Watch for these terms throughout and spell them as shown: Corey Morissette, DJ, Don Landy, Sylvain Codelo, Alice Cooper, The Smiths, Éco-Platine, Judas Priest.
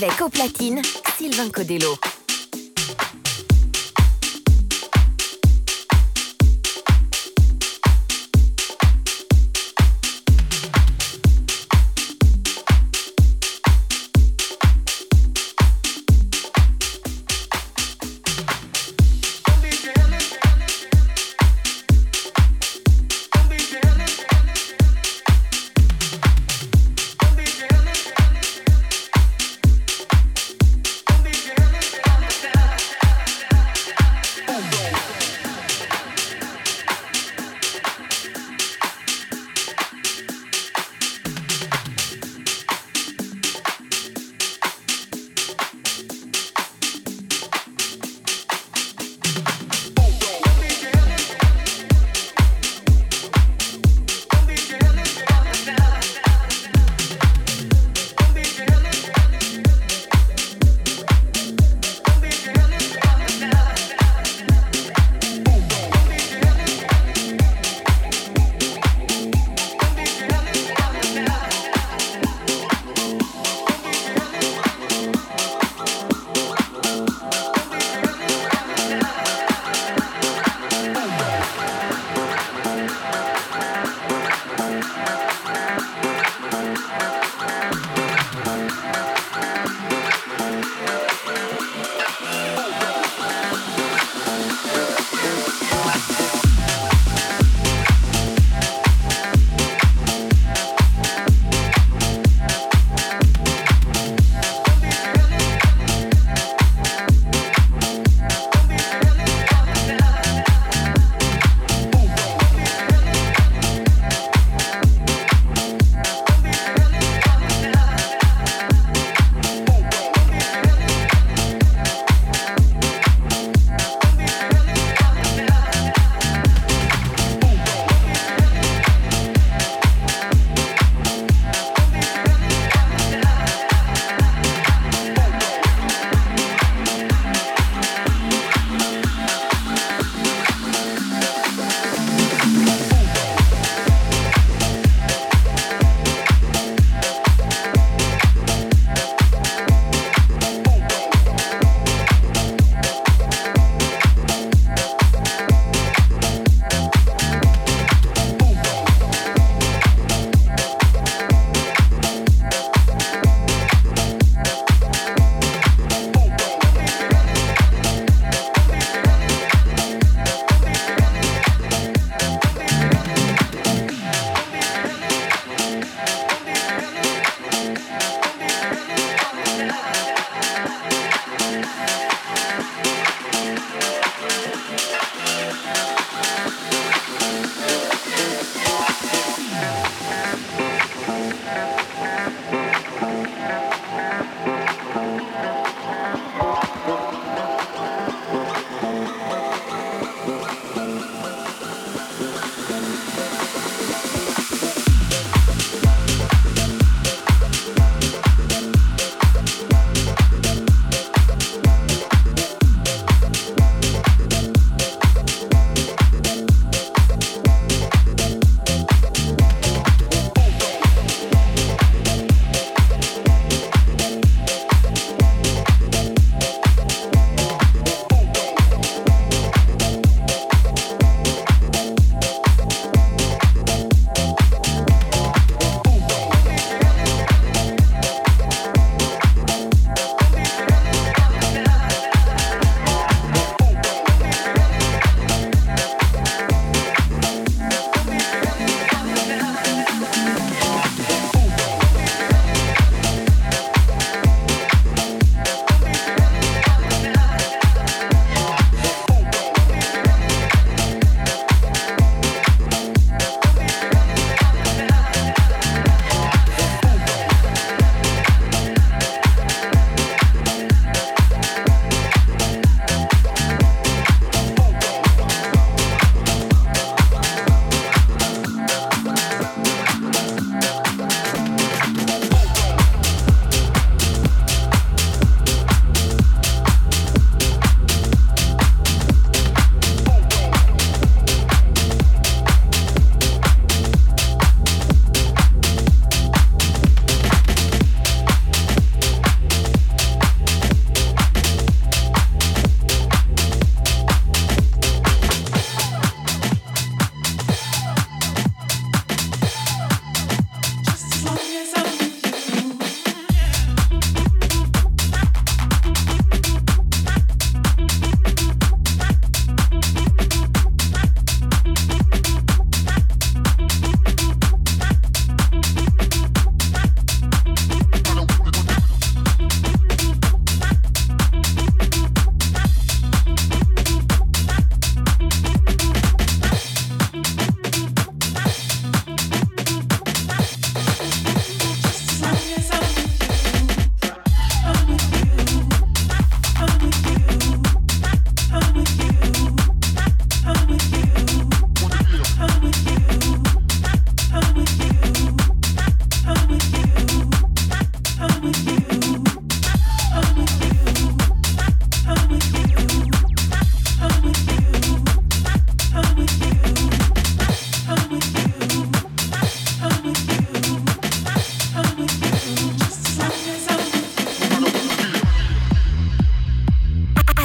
Avec au platine, Sylvain Codelo.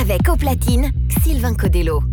avec au platine, Sylvain Codelo.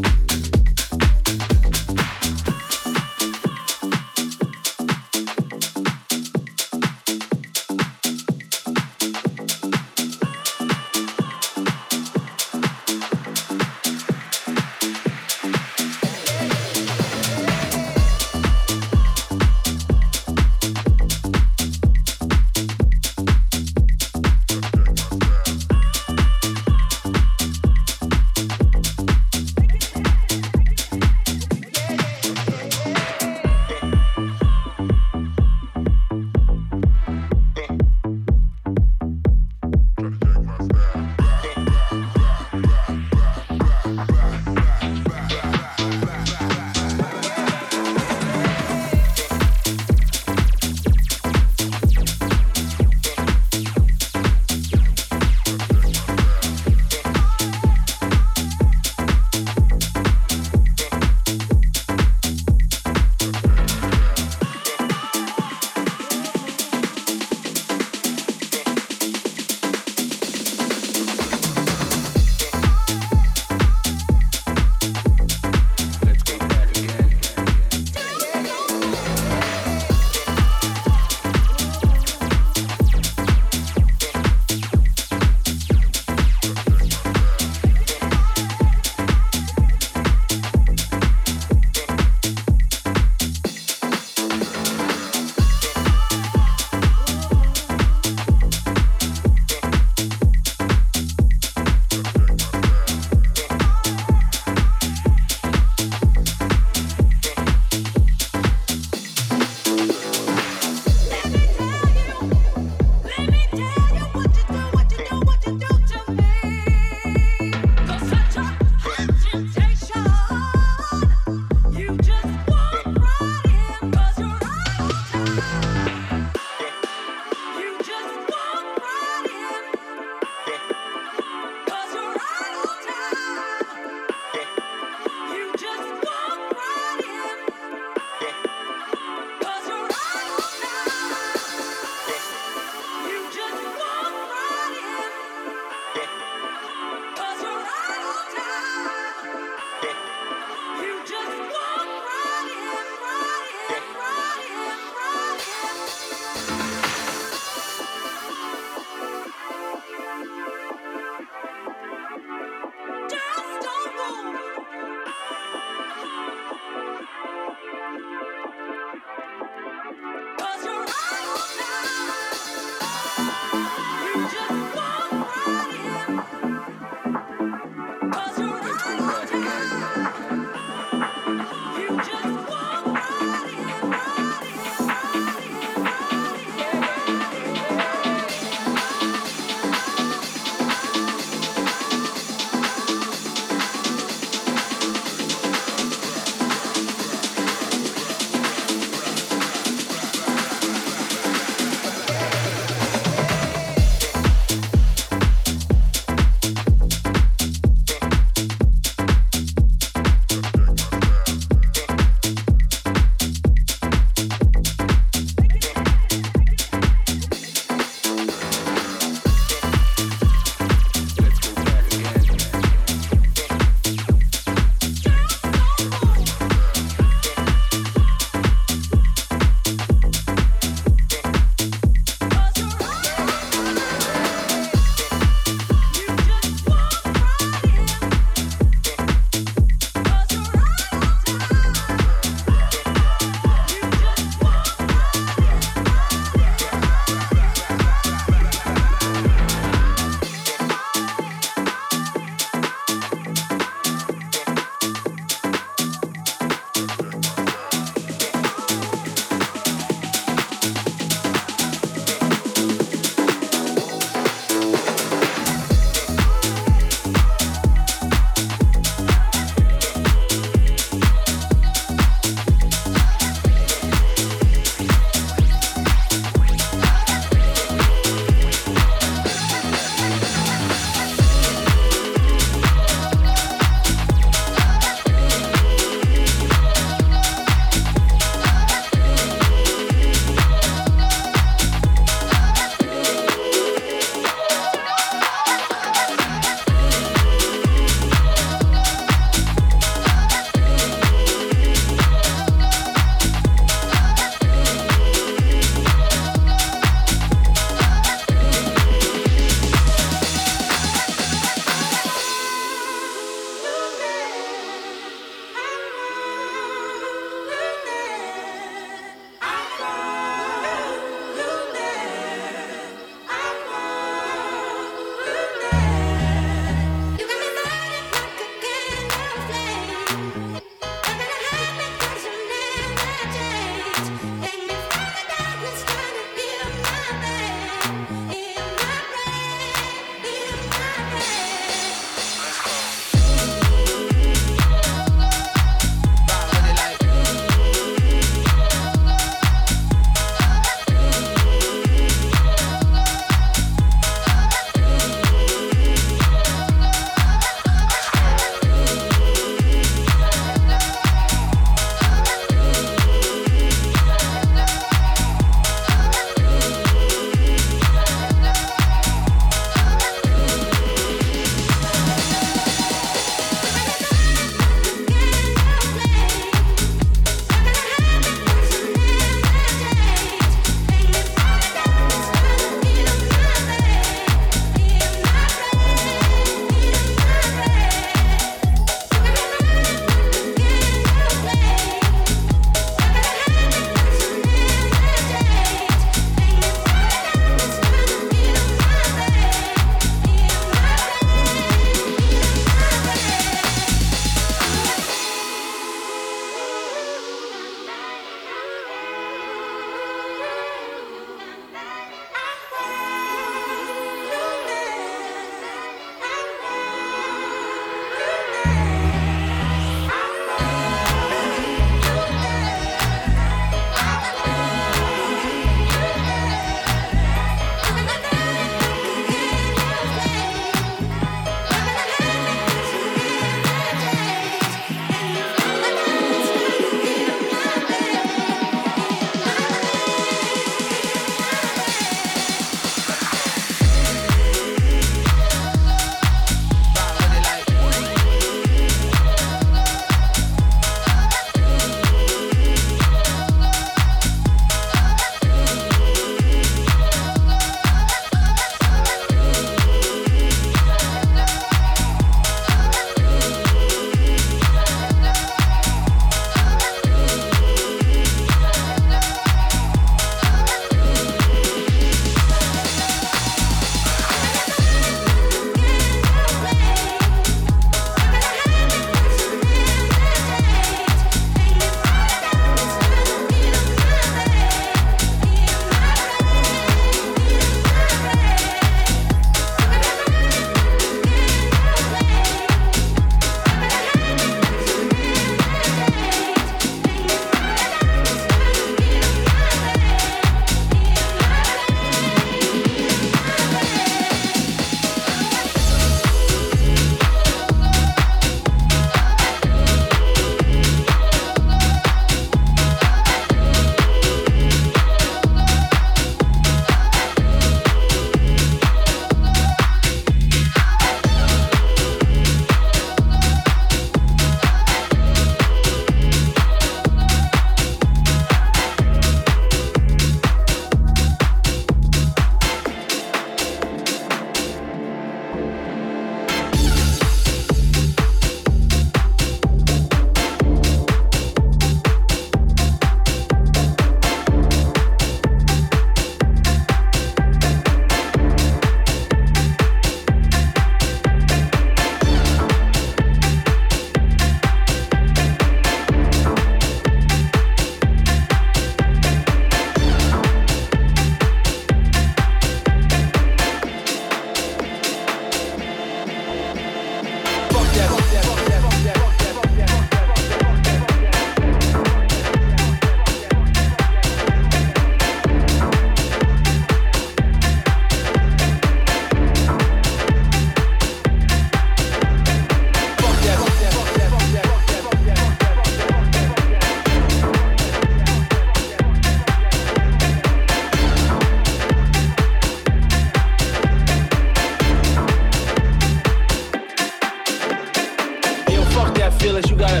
fuck that feelings, you gotta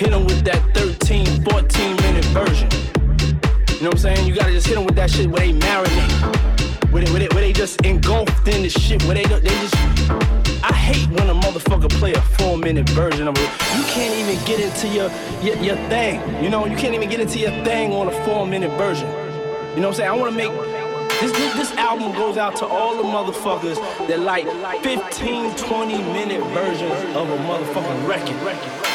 hit them with that 13, 14-minute version. You know what I'm saying? You gotta just hit them with that shit where they marinate, where they just engulfed in the shit, where they just... I hate when a motherfucker play a 4-minute version of it. You can't even get into your thing, you know? You can't even get into your thing on a 4-minute version. You know what I'm saying? I wanna make... This album goes out to all the motherfuckers that like 15, 20-minute versions of a motherfucking record.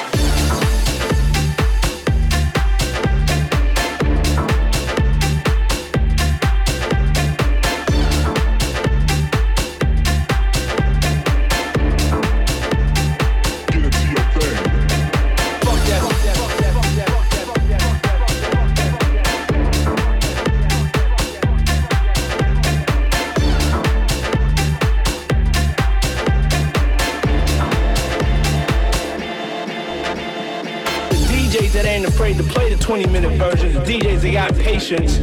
To play the 20-minute version, the DJs they got patience.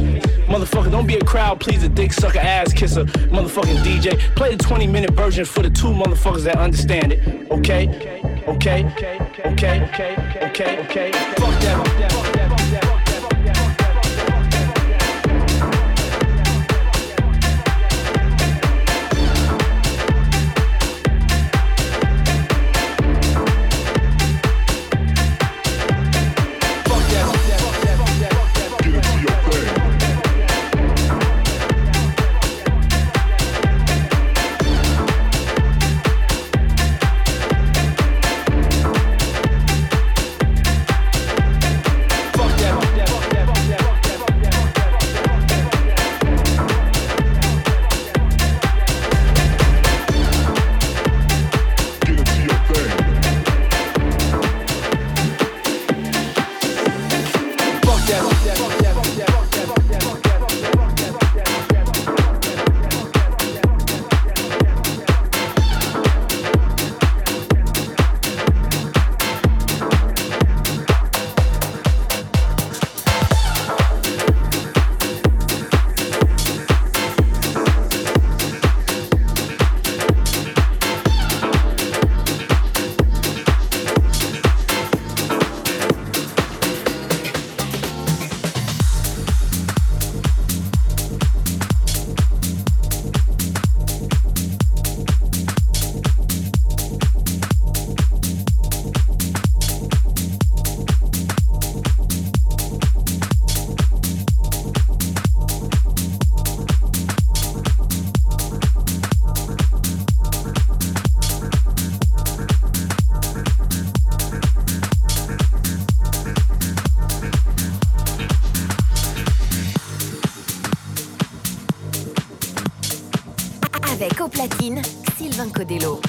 Motherfucker, don't be a crowd pleaser, dick sucker, ass kisser, motherfucking DJ. Play the 20-minute version for the two motherfuckers that understand it. Okay? Okay? Okay? Okay? Okay? Okay? Okay? Fuck that. Fuck that. Avec Éco-Platine, Sylvain Codelo.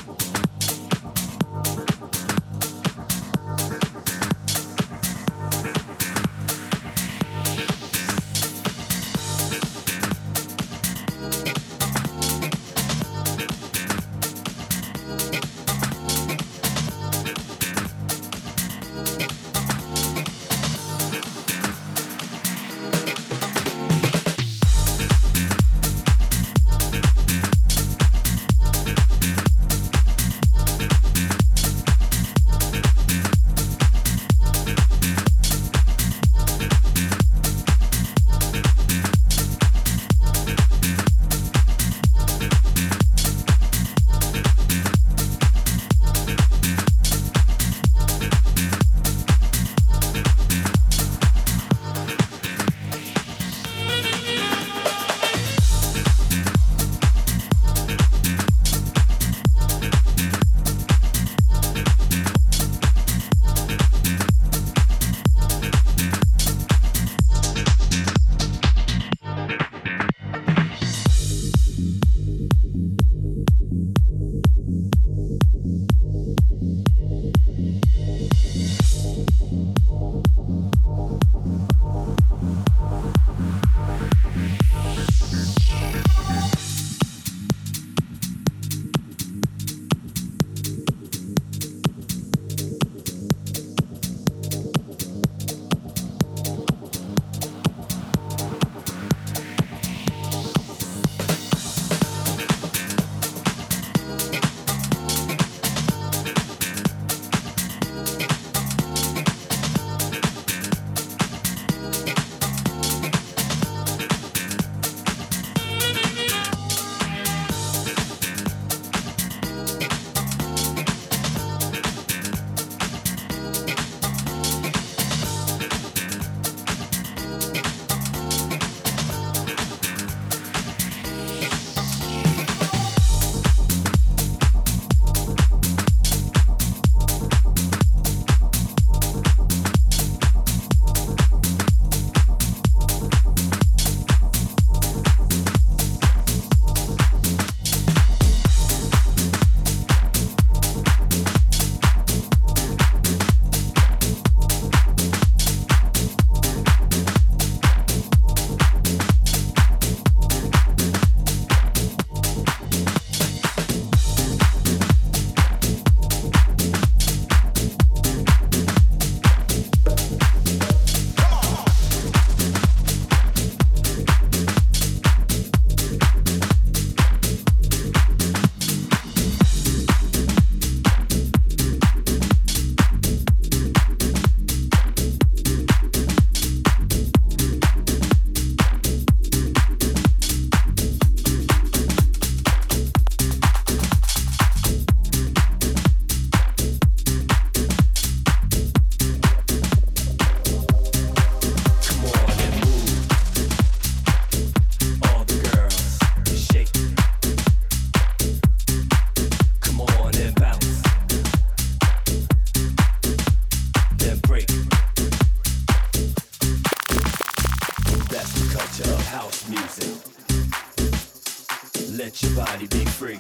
body, be free.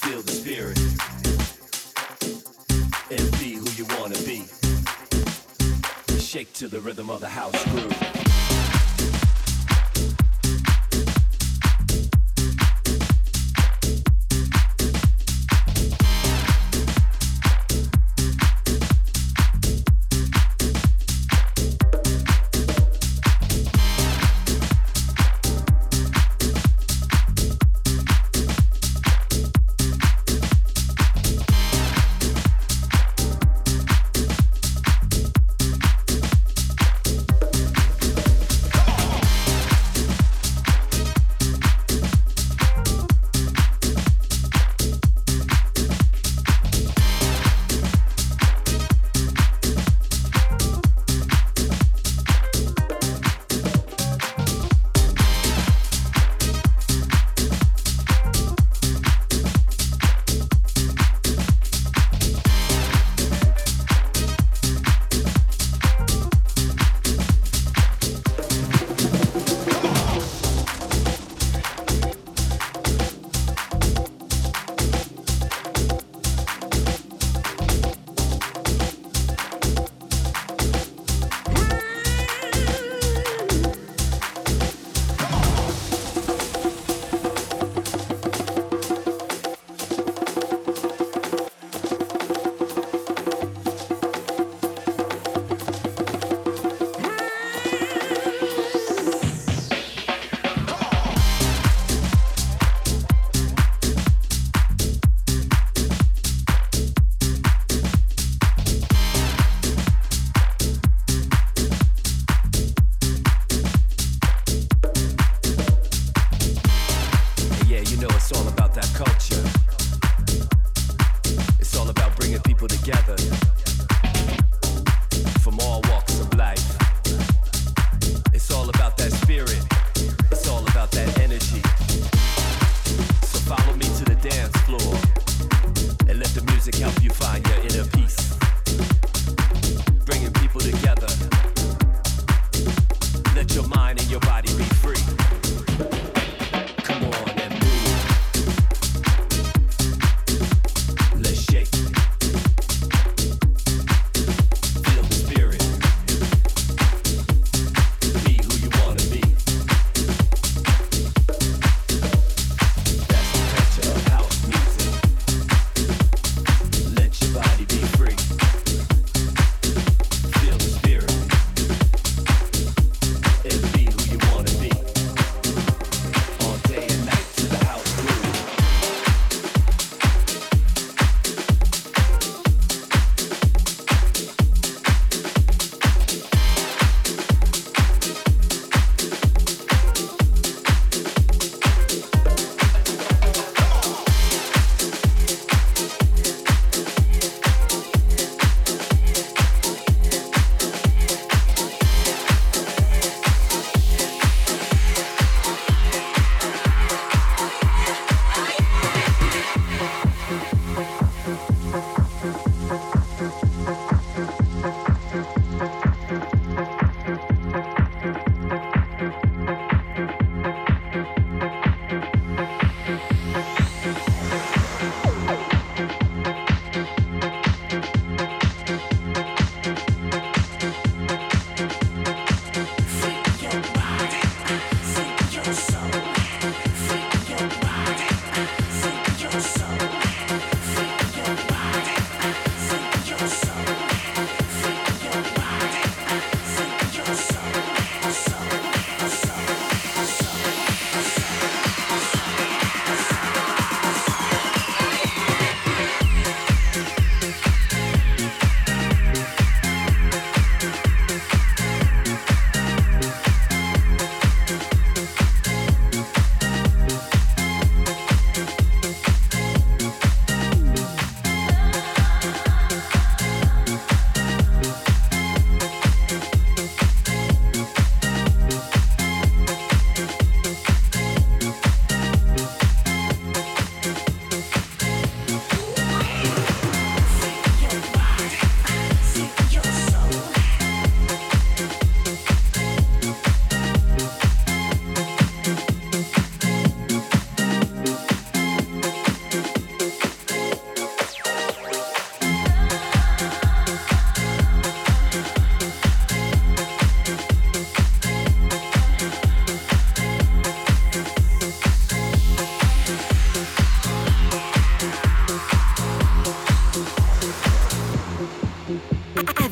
Feel the spirit and be who you wanna be. Shake to the rhythm of the house groove. Feel the spirit.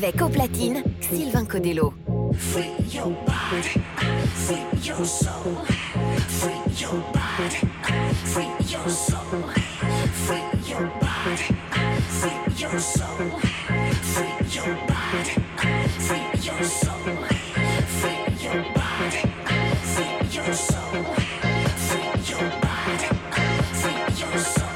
Avec au platine, Sylvain Codelo. Free your body, free your soul, free your body, free your soul, free your body, free your soul, free your body, free your soul, free your body, free your soul, free your body, free your soul, free your body, free your soul.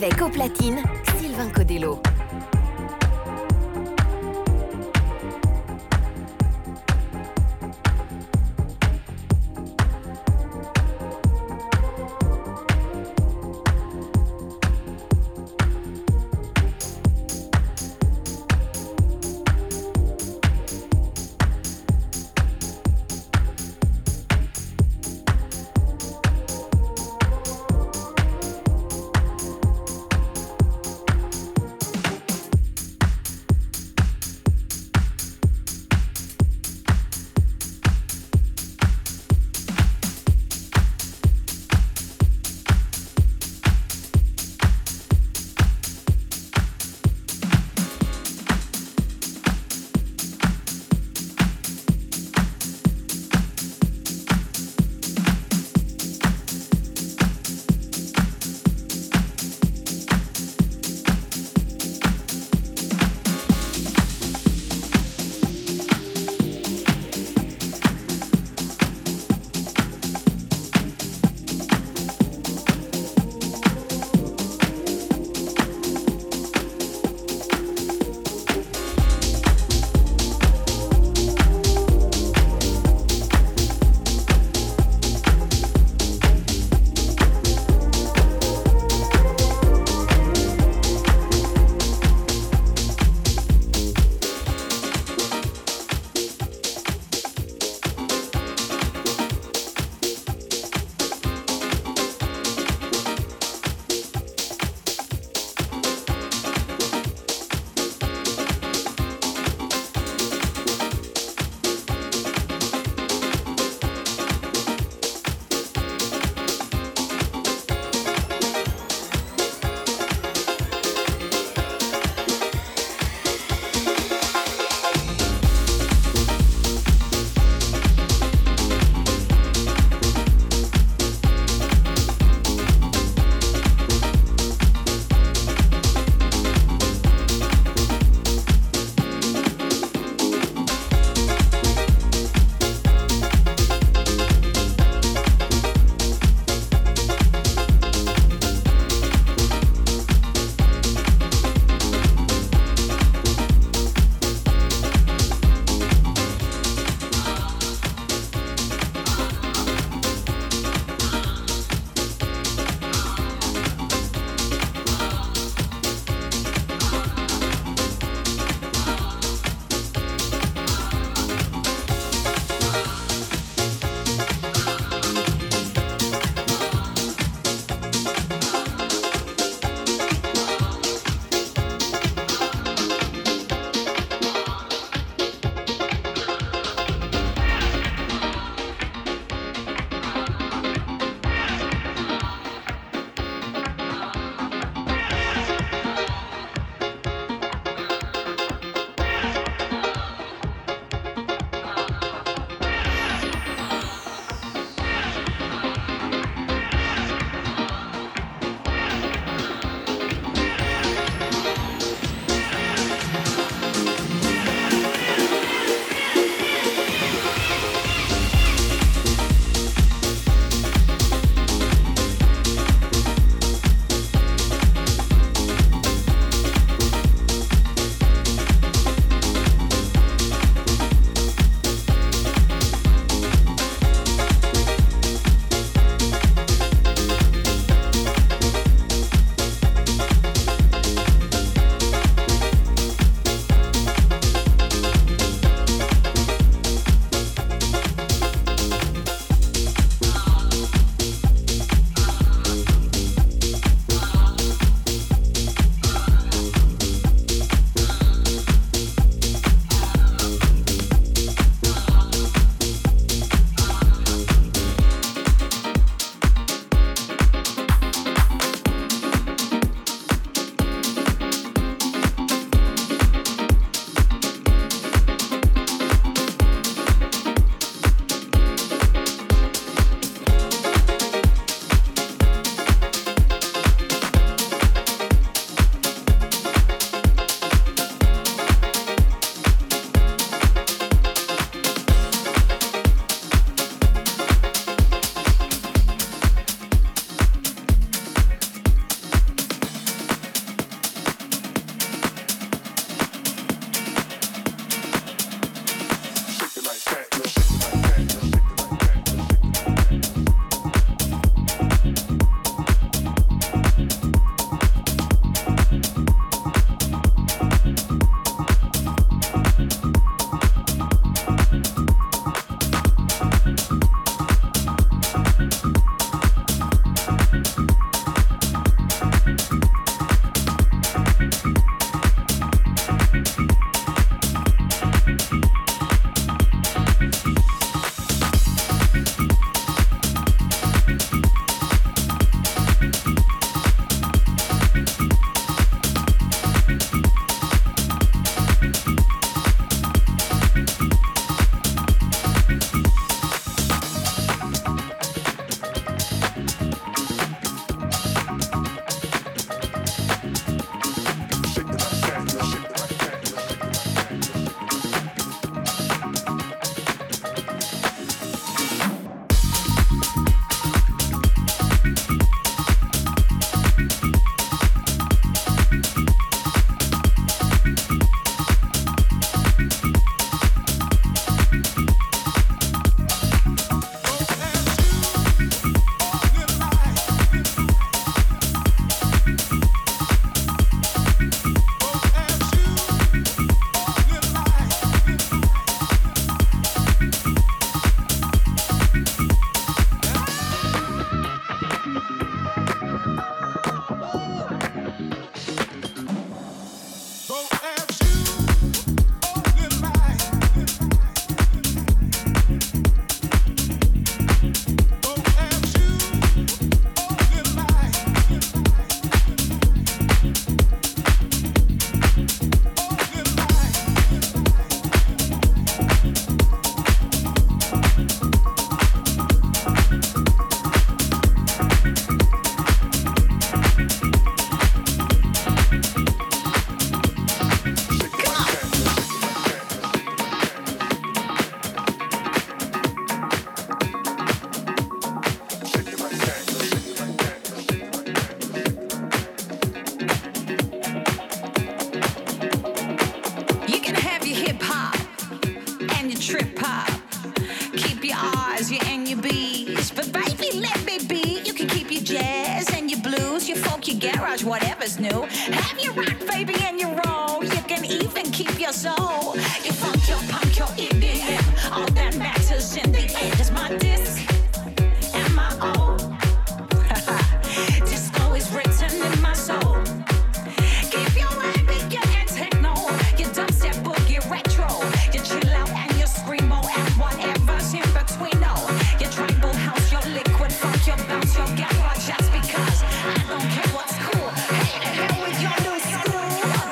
Avec au platine, Sylvain Codelo. and your bees. But baby, let me be. You can keep your jazz and your blues, your folk, your garage, whatever's new. Have your rock, baby, and your roll. You can even keep your soul. Your funk, your punk, your EDM. All that matters in the end is my disc and my own. Disco is written in my soul. Keep your R&B, your techno, your dubstep, boogie, retro, your chill out and your screamo and whatever's in between. Oh, your tribal house, your liquid funk, your bounce, your garage. That's because I don't care what's cool. Hey, the hell with your new school. Come on.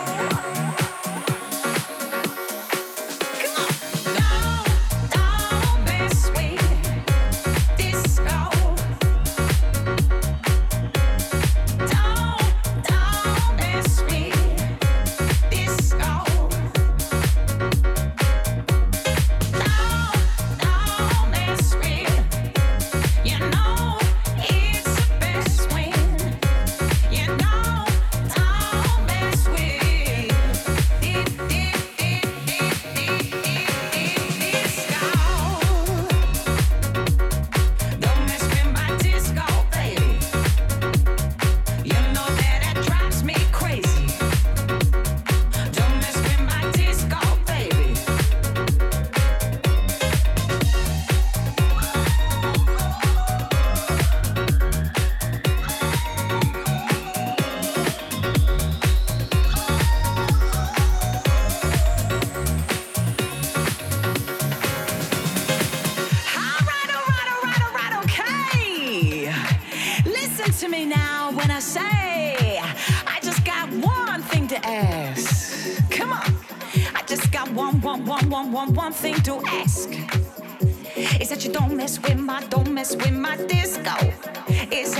No, don't mess with disco. Don't mess with disco. Don't mess with. You know it's the best when. You know don't mess with. Disco. Don't mess with my disco, baby. You know that it drives me crazy. Don't mess with my disco, baby. All right, okay. Listen to me now when I say, I just got one thing to ask. Come on. I just got one thing to ask. Is that you don't mess with my disco. Is